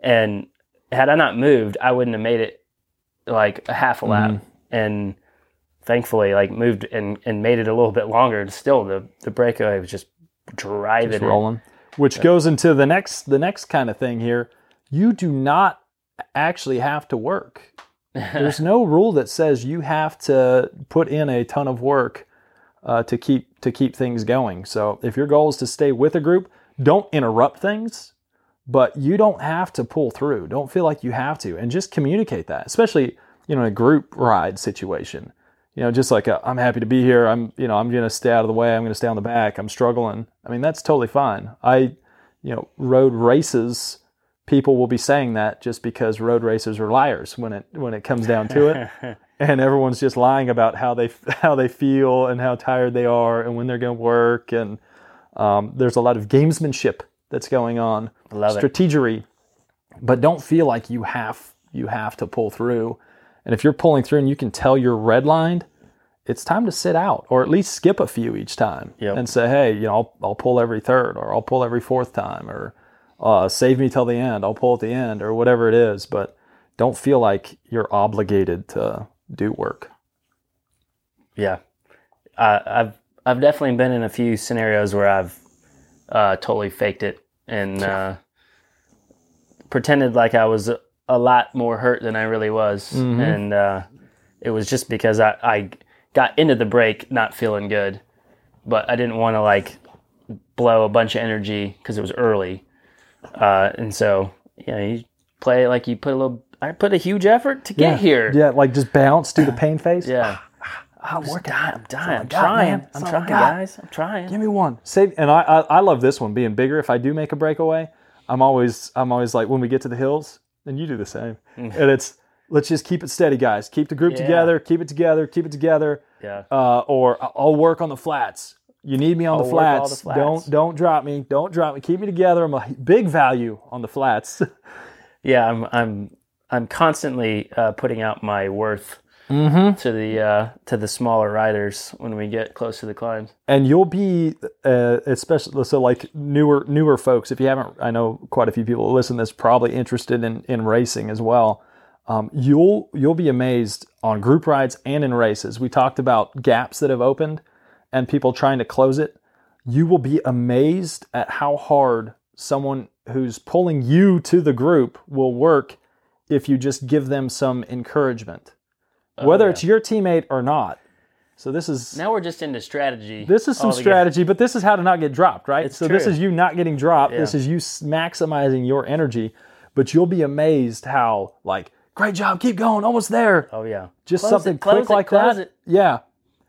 And had I not moved, I wouldn't have made it like a half a lap. Mm-hmm. And thankfully, like moved and, and made it a little bit longer, and still the, the breakaway was just driving, just rolling. Which yeah. goes into the next the next kind of thing here. You do not actually have to work. There's no rule that says you have to put in a ton of work uh, to keep to keep things going. So if your goal is to stay with a group, don't interrupt things, but you don't have to pull through. Don't feel like you have to, and just communicate that, especially you know in a group ride situation. You know, just like, a, I'm happy to be here. I'm, you know, I'm going to stay out of the way. I'm going to stay on the back. I'm struggling. I mean, that's totally fine. I, you know, road races, people will be saying that just because road racers are liars when it, when it comes down to it. And everyone's just lying about how they, how they feel and how tired they are and when they're going to work. And um, there's a lot of gamesmanship that's going on. Love strategery. It. But don't feel like you have, you have to pull through. And if you're pulling through and you can tell you're redlined, it's time to sit out or at least skip a few each time yep. and say, hey, you know, I'll, I'll pull every third or I'll pull every fourth time or uh, save me till the end. I'll pull at the end or whatever it is. But don't feel like you're obligated to do work. Yeah, uh, I've I've definitely been in a few scenarios where I've uh, totally faked it and uh, pretended like I was a, a lot more hurt than I really was. Mm-hmm. And uh, it was just because I, I got into the break not feeling good, but I didn't want to like blow a bunch of energy because it was early. Uh, and so, you know, you play like you put a little, I put a huge effort to get yeah. here. Yeah. Like just bounce through the pain phase. Yeah. I'm, I'm dying. I'm dying. I'm trying. I'm trying, guys. I'm trying. Give me one. Save. And I, I, I love this one being bigger. If I do make a breakaway, I'm always, I'm always like when we get to the hills, and you do the same. And it's let's just keep it steady, guys. Keep the group yeah. together. Keep it together. Keep it together. Yeah. Uh, or I'll work on the flats. You need me on the flats. the flats. Don't don't drop me. Don't drop me. Keep me together. I'm a big value on the flats. yeah, I'm I'm I'm constantly uh, putting out my worth mm-hmm. to the uh, to the smaller riders when we get close to the climbs. And you'll be uh, especially so like newer newer folks. If you haven't, I know quite a few people who listen to this probably interested in in racing as well. Um, you'll you'll be amazed on group rides and in races. We talked about gaps that have opened and people trying to close it. You will be amazed at how hard someone who's pulling you to the group will work if you just give them some encouragement, oh, whether yeah. it's your teammate or not. So this is... Now we're just into strategy. This is some strategy, but this is how to not get dropped, right? It's so true. This is you not getting dropped. Yeah. This is you maximizing your energy, but you'll be amazed how, like, great job, keep going, almost there. Oh, yeah. Just close something it, quick it, like that. It. Yeah.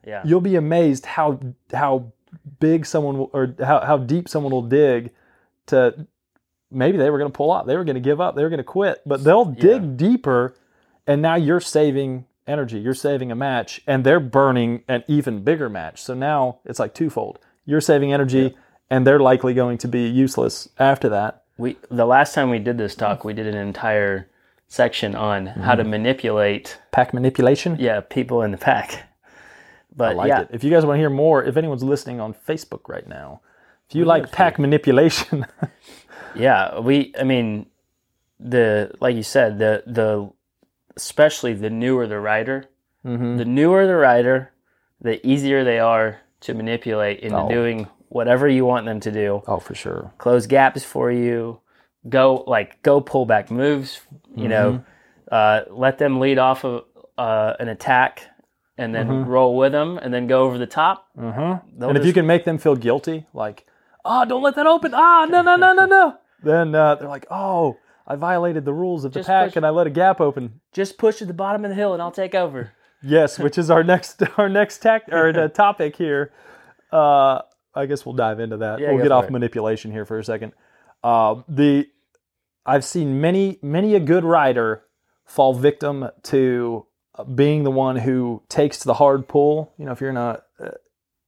Yeah. You'll be amazed how how big someone will, or how, how deep someone will dig to maybe they were going to pull up. They were going to give up. They were going to quit. But they'll yeah. dig deeper, and now you're saving energy. You're saving a match, and they're burning an even bigger match. So now it's like twofold. You're saving energy, yeah. and they're likely going to be useless after that. We The last time we did this talk, we did an entire section on mm-hmm. how to manipulate. Pack manipulation? Yeah, people in the pack. But I liked yeah. it. If you guys want to hear more, if anyone's listening on Facebook right now, if you we like pack free. manipulation, yeah, we. I mean, the like you said, the the especially the newer the rider, mm-hmm. the newer the rider, the easier they are to manipulate into oh. doing whatever you want them to do. Oh, for sure. Close gaps for you. Go like go pull back moves. You mm-hmm. know, uh, let them lead off of uh, an attack. And then mm-hmm. roll with them, and then go over the top. Mm-hmm. And if you can make them feel guilty, like, oh, don't let that open. Ah, no, no, no, no, no. Then uh, they're like, oh, I violated the rules of the just pack, push, and I let a gap open. Just push to the bottom of the hill, and I'll take over. Yes, which is our next our next tac- or uh, topic here. Uh, I guess we'll dive into that. Yeah, we'll get off it. manipulation here for a second. Uh, the I've seen many many a good rider fall victim to being the one who takes the hard pull. You know, if you're not, uh,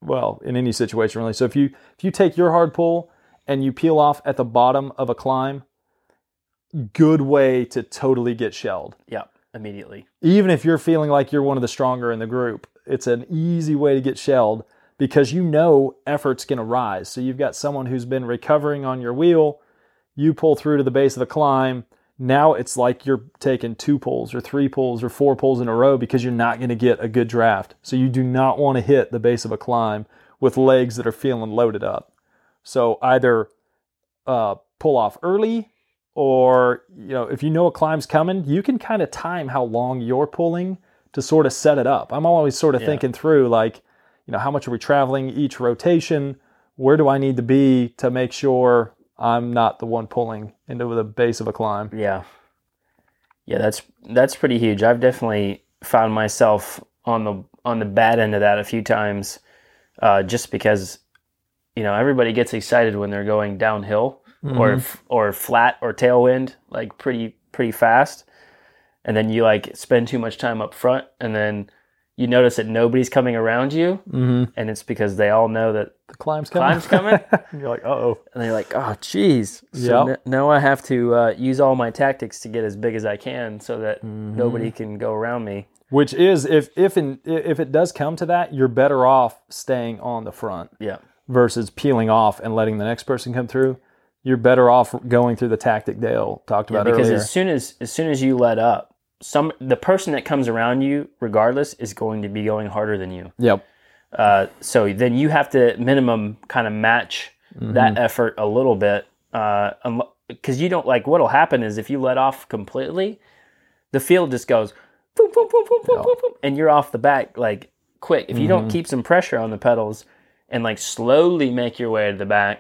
well, in any situation really. So if you if you take your hard pull and you peel off at the bottom of a climb, good way to totally get shelled. Yeah, immediately. Even if you're feeling like you're one of the stronger in the group, it's an easy way to get shelled because you know effort's going to rise. So you've got someone who's been recovering on your wheel, you pull through to the base of the climb. Now it's like you're taking two pulls or three pulls or four pulls in a row because you're not going to get a good draft. So you do not want to hit the base of a climb with legs that are feeling loaded up. So either uh, pull off early or, you know, if you know a climb's coming, you can kind of time how long you're pulling to sort of set it up. I'm always sort of yeah. thinking through like, you know, how much are we traveling each rotation? Where do I need to be to make sure I'm not the one pulling into the base of a climb? Yeah. Yeah, that's that's pretty huge. I've definitely found myself on the on the bad end of that a few times uh, just because, you know, everybody gets excited when they're going downhill mm-hmm. or or flat or tailwind, like pretty pretty fast. And then you, like, spend too much time up front, and then you notice that nobody's coming around you, mm-hmm. and it's because they all know that the climb's coming. Climb's coming. And you're like, uh-oh. And they're like, oh, geez. So yep. n- now I have to uh, use all my tactics to get as big as I can so that mm-hmm. nobody can go around me. Which is, if if in, if it does come to that, you're better off staying on the front yeah. versus peeling off and letting the next person come through. You're better off going through the tactic Dale talked about yeah, because earlier. Because as soon as as soon as you let up, Some the person that comes around you, regardless, is going to be going harder than you. Yep. Uh, so then you have to minimum kind of match mm-hmm. that effort a little bit, because uh, um, you don't like what'll happen is if you let off completely, the field just goes, boom, boom, boom, boom, boom, boom, boom, and you're off the back like quick. If you mm-hmm. don't keep some pressure on the pedals and like slowly make your way to the back,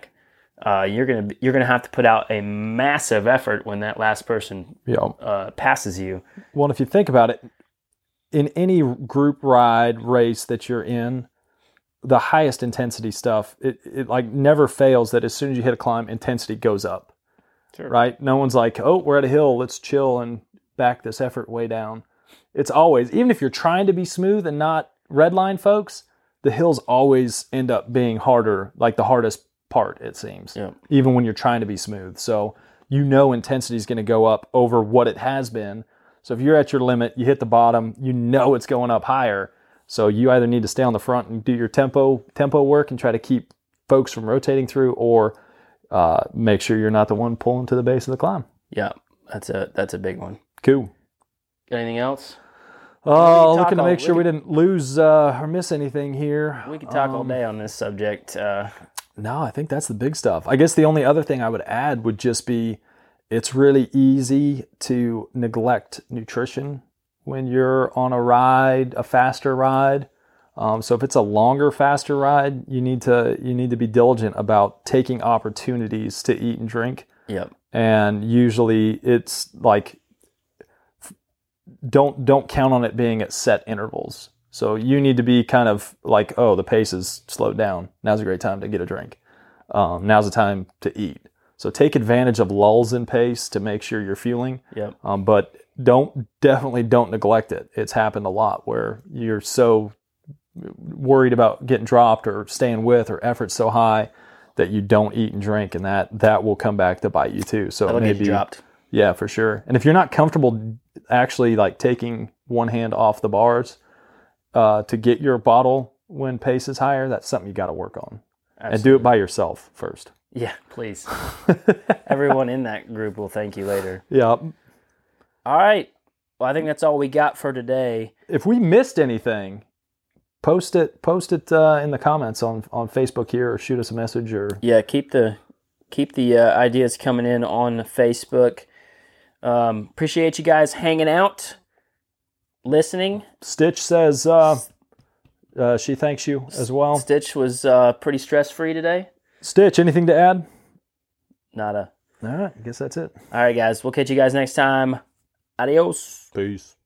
uh, you're gonna you're gonna have to put out a massive effort when that last person yeah. uh, passes you. Well, if you think about it, in any group ride race that you're in, the highest intensity stuff, it, it like never fails that as soon as you hit a climb, intensity goes up. Sure. Right? No one's like, oh, we're at a hill, let's chill and back this effort way down. It's always, even if you're trying to be smooth and not redline folks, the hills always end up being harder, like the hardest part, it seems, yeah. even when you're trying to be smooth. So you know intensity is going to go up over what it has been. So if you're at your limit, you hit the bottom, you know it's going up higher. So you either need to stay on the front and do your tempo tempo work and try to keep folks from rotating through, or uh, make sure you're not the one pulling to the base of the climb. Yeah, that's a that's a big one. Cool. Got anything else? Oh, uh, looking to make all, sure we, can, we didn't lose uh, or miss anything here. We could talk um, all day on this subject. Uh, no, I think that's the big stuff. I guess the only other thing I would add would just be it's really easy to neglect nutrition when you're on a ride, a faster ride. Um, so if it's a longer, faster ride, you need to you need to be diligent about taking opportunities to eat and drink. Yep. And usually it's like don't don't count on it being at set intervals. So you need to be kind of like, oh, the pace is slowed down. Now's a great time to get a drink. Um, now's the time to eat. So take advantage of lulls in pace to make sure you're fueling. Yep. Um, but don't definitely don't neglect it. It's happened a lot where you're so worried about getting dropped or staying with or effort so high that you don't eat and drink, and that that will come back to bite you too. So That'll maybe get you dropped. Yeah, for sure. And if you're not comfortable actually like taking one hand off the bars uh, to get your bottle when pace is higher, that's something you got to work on. Absolutely. And do it by yourself first. Yeah, please. Everyone in that group will thank you later. Yep. All right. Well, I think that's all we got for today. If we missed anything, post it post it uh, in the comments on, on Facebook here, or shoot us a message. Or yeah, keep the keep the uh, ideas coming in on Facebook. Um, appreciate you guys hanging out, listening. Stitch says uh, uh, she thanks you as well. Stitch was uh, pretty stress-free today. Stitch, anything to add? Nada. All right, I guess that's it. All right, guys. We'll catch you guys next time. Adios. Peace.